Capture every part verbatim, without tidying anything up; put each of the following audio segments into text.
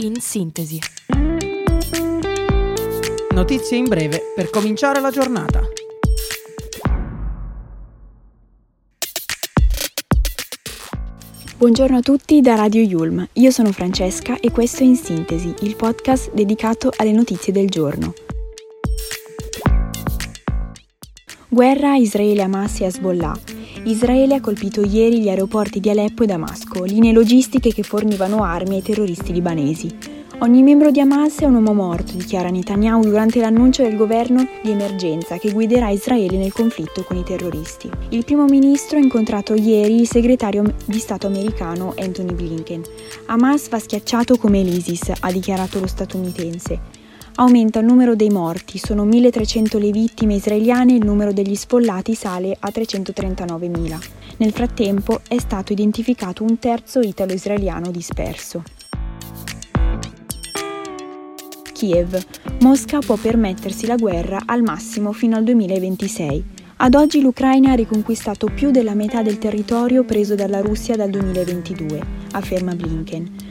In sintesi. Notizie in breve per cominciare la giornata. Buongiorno a tutti da Radio Yulm. Io sono Francesca e questo è In Sintesi, il podcast dedicato alle notizie del giorno. Guerra Israele-Hamas e Hezbollah. Israele ha colpito ieri gli aeroporti di Aleppo e Damasco, linee logistiche che fornivano armi ai terroristi libanesi. Ogni membro di Hamas è un uomo morto, dichiara Netanyahu durante l'annuncio del governo di emergenza che guiderà Israele nel conflitto con i terroristi. Il primo ministro ha incontrato ieri il segretario di Stato americano Anthony Blinken. Hamas va schiacciato come l'ISIS, ha dichiarato lo statunitense. Aumenta il numero dei morti, sono milletrecento le vittime israeliane e il numero degli sfollati sale a trecentotrentanovemila. Nel frattempo è stato identificato un terzo italo-israeliano disperso. Kiev. Mosca può permettersi la guerra al massimo fino al duemilaventisei. Ad oggi l'Ucraina ha riconquistato più della metà del territorio preso dalla Russia dal duemilaventidue, afferma Blinken.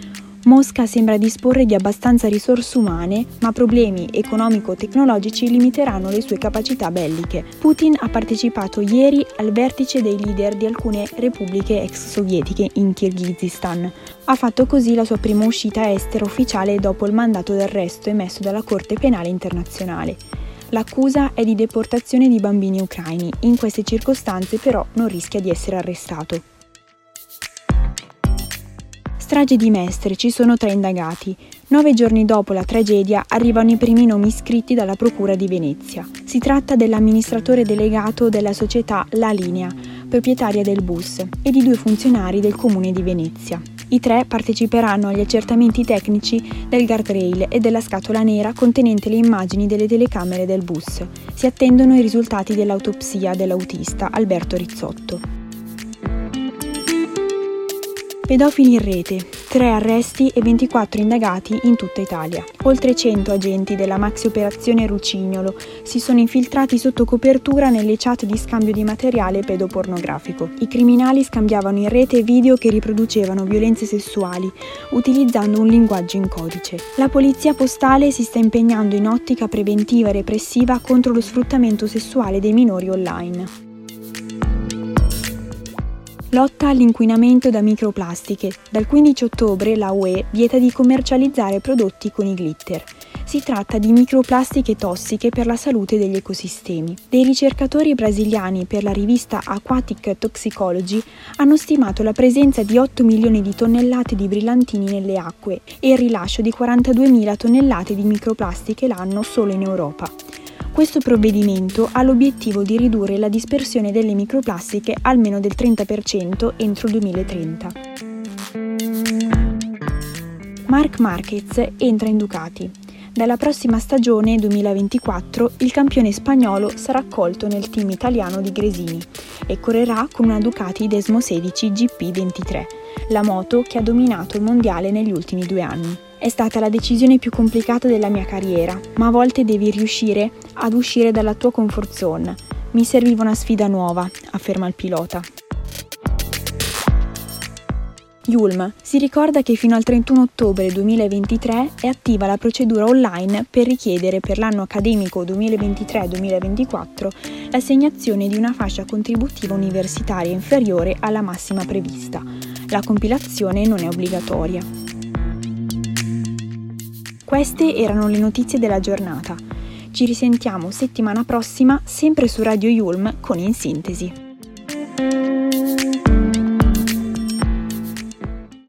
Mosca sembra disporre di abbastanza risorse umane, ma problemi economico-tecnologici limiteranno le sue capacità belliche. Putin ha partecipato ieri al vertice dei leader di alcune repubbliche ex-sovietiche in Kirghizistan. Ha fatto così la sua prima uscita estera ufficiale dopo il mandato d'arresto emesso dalla Corte Penale Internazionale. L'accusa è di deportazione di bambini ucraini, in queste circostanze però non rischia di essere arrestato. Strage di Mestre, ci sono tre indagati. Nove giorni dopo la tragedia arrivano i primi nomi iscritti dalla Procura di Venezia. Si tratta dell'amministratore delegato della società La Linea, proprietaria del bus, e di due funzionari del comune di Venezia. I tre parteciperanno agli accertamenti tecnici del guardrail e della scatola nera contenente le immagini delle telecamere del bus. Si attendono i risultati dell'autopsia dell'autista Alberto Rizzotto. Pedofili in rete, tre arresti e ventiquattro indagati in tutta Italia. Oltre cento agenti della maxi operazione Ruccignolo si sono infiltrati sotto copertura nelle chat di scambio di materiale pedopornografico. I criminali scambiavano in rete video che riproducevano violenze sessuali, utilizzando un linguaggio in codice. La polizia postale si sta impegnando in ottica preventiva e repressiva contro lo sfruttamento sessuale dei minori online. Lotta all'inquinamento da microplastiche. Dal quindici ottobre la U E vieta di commercializzare prodotti con i glitter. Si tratta di microplastiche tossiche per la salute degli ecosistemi. Dei ricercatori brasiliani per la rivista Aquatic Toxicology hanno stimato la presenza di otto milioni di tonnellate di brillantini nelle acque e il rilascio di quarantaduemila tonnellate di microplastiche l'anno solo in Europa. Questo provvedimento ha l'obiettivo di ridurre la dispersione delle microplastiche almeno del trenta per cento entro il duemilatrenta. Marc Marquez entra in Ducati. Dalla prossima stagione duemilaventiquattro il campione spagnolo sarà accolto nel team italiano di Gresini e correrà con una Ducati Desmosedici G P ventitré, la moto che ha dominato il mondiale negli ultimi due anni. È stata la decisione più complicata della mia carriera, ma a volte devi riuscire ad uscire dalla tua comfort zone. Mi serviva una sfida nuova, afferma il pilota. Yulm. Si ricorda che fino al trentuno ottobre duemilaventitré è attiva la procedura online per richiedere per l'anno accademico duemilaventitré duemilaventiquattro l'assegnazione di una fascia contributiva universitaria inferiore alla massima prevista. La compilazione non è obbligatoria. Queste erano le notizie della giornata. Ci risentiamo settimana prossima, sempre su Radio Yulm con In Sintesi.